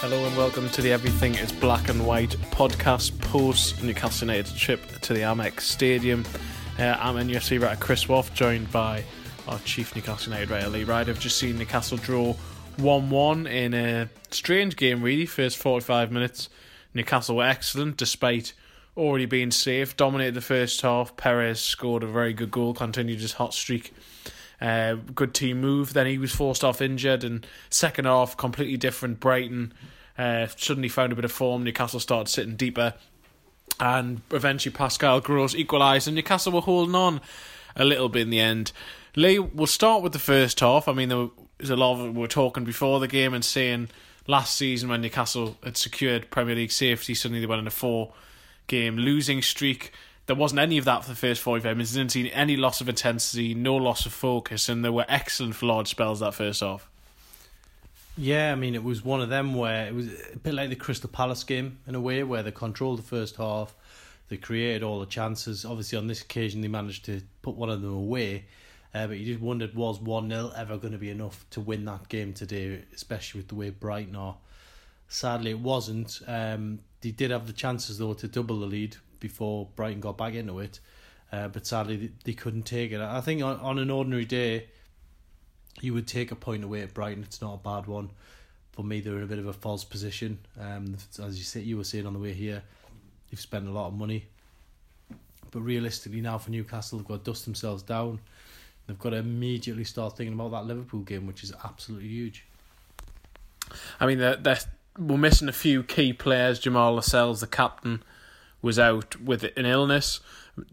Hello and welcome to the Everything is Black and White podcast post Newcastle United trip to the Amex Stadium. I'm NUFC writer Chris Wolf, joined by our chief Newcastle United writer Lee Ryder. I've just seen Newcastle draw 1-1 in a strange game, really. First 45 minutes, Newcastle were excellent despite already being safe. Dominated the first half. Perez scored a very good goal, continued his hot streak. Good team move. Then he was forced off injured, and second half completely different. Brighton suddenly found a bit of form. Newcastle started sitting deeper, and eventually Pascal Gross equalised, and Newcastle were holding on a little bit in the end. Lee, we'll start with the first half. I mean, there was a lot of, we were talking before the game and saying last season when Newcastle had secured Premier League safety, suddenly they went on a 4-game losing streak. There wasn't any of that for the first 45 minutes. They didn't see any loss of intensity, no loss of focus, and they were excellent for large spells that first half. Yeah, I mean, it was one of them where it was a bit like the Crystal Palace game in a way, where they controlled the first half, they created all the chances. Obviously, on this occasion, they managed to put one of them away, but you just wondered, was 1-0 ever going to be enough to win that game today, especially with the way Brighton are? Sadly, it wasn't. They did have the chances, though, to double the lead before Brighton got back into it, but sadly, they couldn't take it. I think on an ordinary day, you would take a point away at Brighton. It's not a bad one. For me, they're in a bit of a false position. As you were saying on the way here, they've spent a lot of money. But realistically now for Newcastle, they've got to dust themselves down. They've got to immediately start thinking about that Liverpool game, which is absolutely huge. I mean, we're missing a few key players. Jamaal Lascelles, the captain, was out with an illness.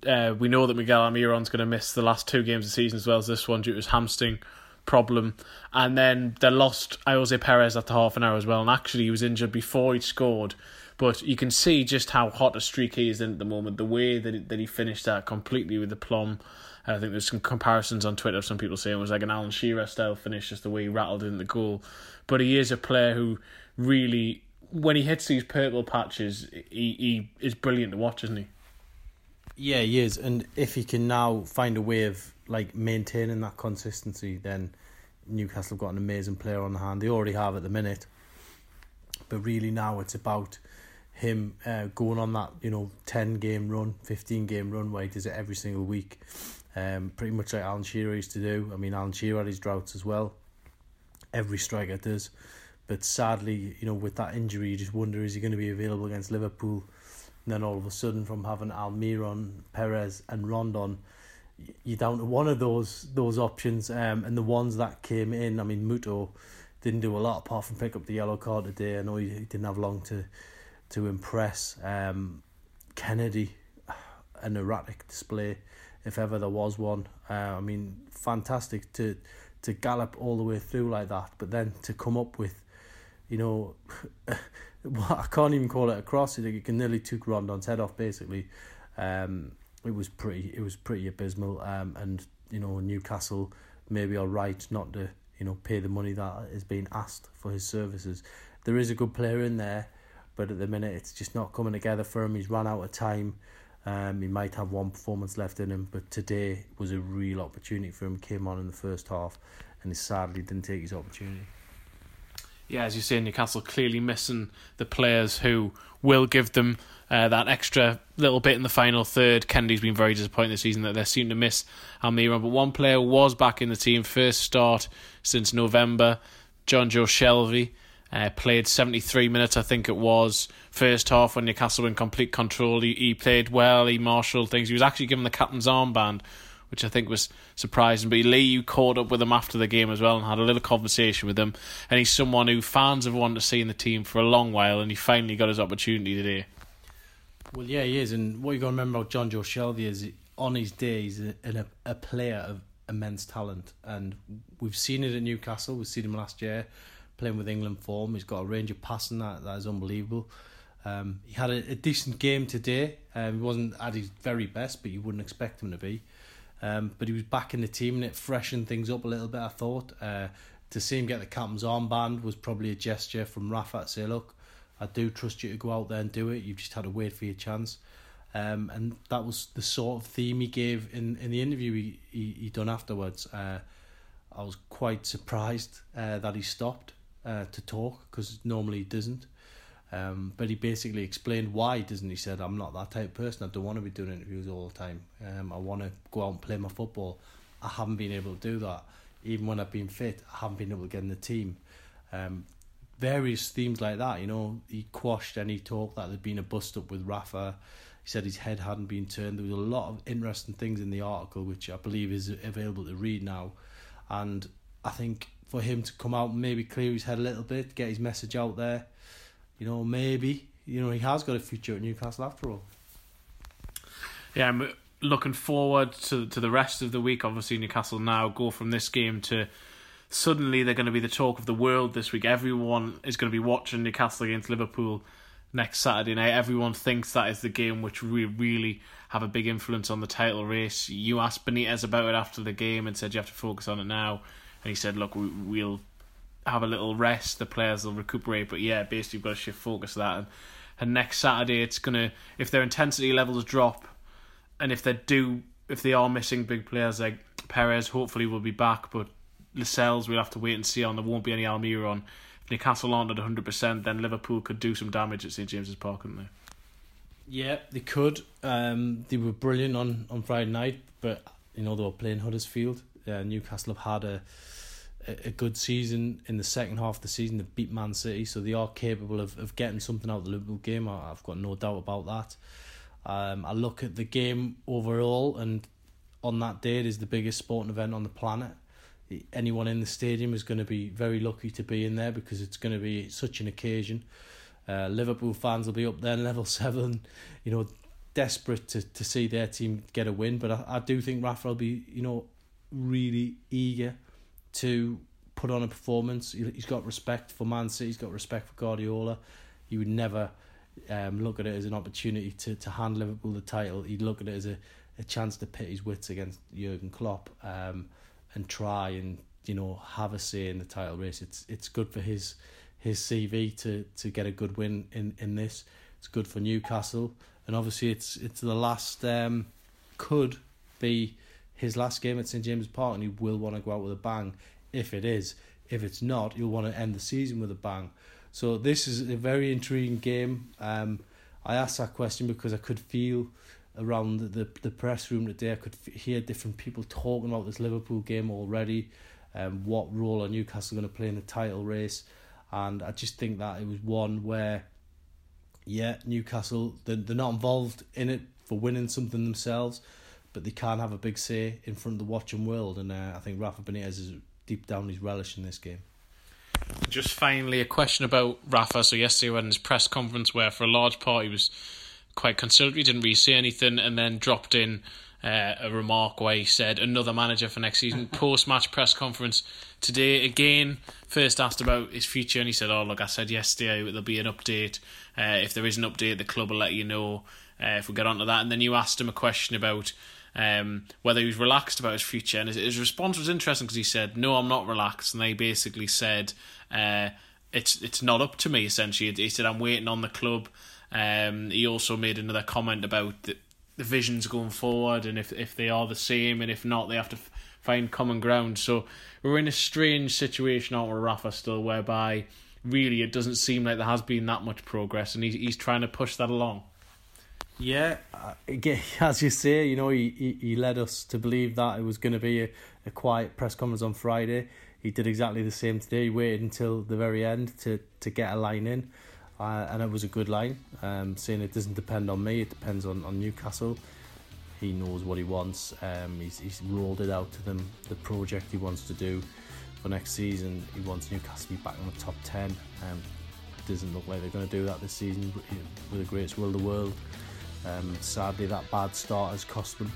We know that Miguel Almirón's going to miss the last two games of the season as well as this one due to his hamstring problem, and then they lost Jose Perez after half an hour as well, and actually he was injured before he scored. But you can see just how hot a streak he is in at the moment, the way that he finished that completely with aplomb. I think there's some comparisons on Twitter of some people saying it was like an Alan Shearer style finish, just the way he rattled in the goal. But he is a player who really, when he hits these purple patches, he is brilliant to watch, isn't he? Yeah, he is, and if he can now find a way of maintaining that consistency, then Newcastle have got an amazing player on the hand. They already have at the minute, but really now it's about him going on that 10-game run, 15-game run where he does it every single week, pretty much like Alan Shearer used to do. I mean, Alan Shearer had his droughts as well. Every striker does, but sadly, with that injury, you just wonder, is he going to be available against Liverpool? And then all of a sudden, from having Almirón, Perez, and Rondon, you're down to one of those options, and the ones that came in. I mean, Muto didn't do a lot apart from pick up the yellow card today. I know he didn't have long to impress. Kennedy, an erratic display, if ever there was one. I mean, fantastic to gallop all the way through like that, but then to come up with, I can't even call it a cross. You can nearly took Rondon's head off basically. It was pretty abysmal, and Newcastle maybe are right not to pay the money that is being asked for his services. There is a good player in there, but at the minute it's just not coming together for him. He's run out of time. He might have one performance left in him, but today was a real opportunity for him. Came on in the first half, and he sadly didn't take his opportunity. Yeah, as you say, Newcastle clearly missing the players who will give them that extra little bit in the final third. Kennedy's been very disappointed this season that they seem to miss Almirón, but one player was back in the team, first start since November. Jonjo Shelvey played 73 minutes, I think it was, first half when Newcastle were in complete control. He played well, he marshalled things. He was actually given the captain's armband, which I think was surprising. But Lee, you caught up with him after the game as well and had a little conversation with him. And he's someone who fans have wanted to see in the team for a long while, and he finally got his opportunity today. Well, yeah, he is. And what you've got to remember about Jonjo Shelvey is, on his day, he's a player of immense talent, and we've seen it at Newcastle. We've seen him last year playing with England form. He's got a range of passing that is unbelievable. He had a decent game today. He wasn't at his very best, but you wouldn't expect him to be. But he was back in the team, and it freshened things up a little bit, I thought. To see him get the captain's armband was probably a gesture from Rafa to say, look, I do trust you to go out there and do it. You've just had to wait for your chance. And that was the sort of theme he gave in the interview he done afterwards. I was quite surprised that he stopped to talk, because normally he doesn't. But he basically explained why he doesn't. He said, I'm not that type of person. I don't want to be doing interviews all the time. I want to go out and play my football. I haven't been able to do that. Even when I've been fit, I haven't been able to get in the team. Various themes like that, you know. He quashed any talk that there'd been a bust-up with Rafa. He said his head hadn't been turned. There was a lot of interesting things in the article, which I believe is available to read now. And I think for him to come out and maybe clear his head a little bit, get his message out there, you know, maybe, you know, he has got a future at Newcastle after all. Yeah, I'm looking forward to the rest of the week. Obviously, Newcastle now go from this game to suddenly they're going to be the talk of the world this week. Everyone is going to be watching Newcastle against Liverpool next Saturday night. Everyone thinks that is the game which we really have a big influence on the title race. You asked Benitez about it after the game and said you have to focus on it now. And he said, look, we'll have a little rest, the players will recuperate, but yeah, basically you've got to shift focus to that, and next Saturday it's going to, if their intensity levels drop, and if they are missing big players like Perez, hopefully will be back, but Lascelles we'll have to wait and see on. There won't be any Almirón. If Newcastle aren't at 100%, then Liverpool could do some damage at Saint James's Park, couldn't they? Yeah, they could. They were brilliant on Friday night, but you know, they were playing Huddersfield. Newcastle have had a good season. In the second half of the season, they've beat Man City, so they are capable of getting something out of the Liverpool game. I've got no doubt about that. I look at the game overall, and on that day it is the biggest sporting event on the planet. Anyone in the stadium is going to be very lucky to be in there, because it's going to be such an occasion. Liverpool fans will be up there in level 7, you know, desperate to see their team get a win, but I do think Rafa will be, you know, really eager to put on a performance. He's got respect for Man City, he's got respect for Guardiola. He would never look at it as an opportunity to hand Liverpool the title. He'd look at it as a chance to pit his wits against Jurgen Klopp and try and, you know, have a say in the title race. It's good for his CV to get a good win in this. It's good for Newcastle, and obviously it's the last, could be his last game at St James's Park, and he will want to go out with a bang if it is. If it's not, he'll want to end the season with a bang. So this is a very intriguing game. I asked that question because I could feel around the press room today, I could hear different people talking about this Liverpool game already, what role are Newcastle going to play in the title race, and I just think that it was one where, yeah, Newcastle, they're not involved in it for winning something themselves, but they can't have a big say in front of the watching world, and I think Rafa Benitez is deep down his relish in this game. Just finally, a question about Rafa. So yesterday we had his press conference where for a large part he was quite conciliatory, didn't really say anything, and then dropped in a remark where he said another manager for next season. Post-match press conference today, again, first asked about his future, and he said, oh look, I said yesterday there'll be an update. If there is an update, the club will let you know if we get onto that. And then you asked him a question about whether he was relaxed about his future, and his response was interesting, because he said, no, I'm not relaxed, and they basically said it's not up to me, essentially. He said, I'm waiting on the club. He also made another comment about the visions going forward, and if they are the same, and if not, they have to find common ground. So we're in a strange situation, aren't we, Rafa, still, whereby really it doesn't seem like there has been that much progress, and he's trying to push that along. Yeah, again, as you say, you know, he led us to believe that it was going to be a quiet press conference on Friday. He did exactly the same today. He waited until the very end to get a line in, and it was a good line, saying it doesn't depend on me, it depends on Newcastle. He knows what he wants. He's rolled it out to them, the project he wants to do for next season. He wants Newcastle to be back in the top 10. Doesn't look like they're going to do that this season with the greatest will of the world. Sadly, that bad start has cost them,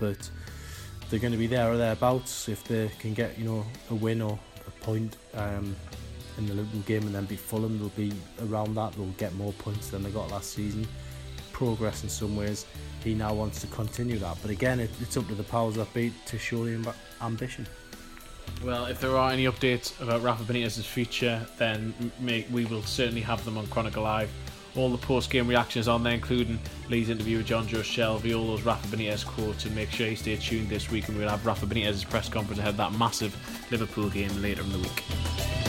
but they're going to be there or thereabouts if they can get, you know, a win or a point in the Liverpool game and then beat Fulham. They'll be around that. They'll get more points than they got last season. Progress in some ways. He now wants to continue that, but again, it's up to the powers that be to show the ambition. Well, if there are any updates about Rafa Benitez's future, then we will certainly have them on Chronicle Live. All the post-game reactions on there, including Lee's interview with Jonjo Shelvey, all those Rafa Benitez quotes, and make sure you stay tuned this week and we'll have Rafa Benitez's press conference ahead of that massive Liverpool game later in the week.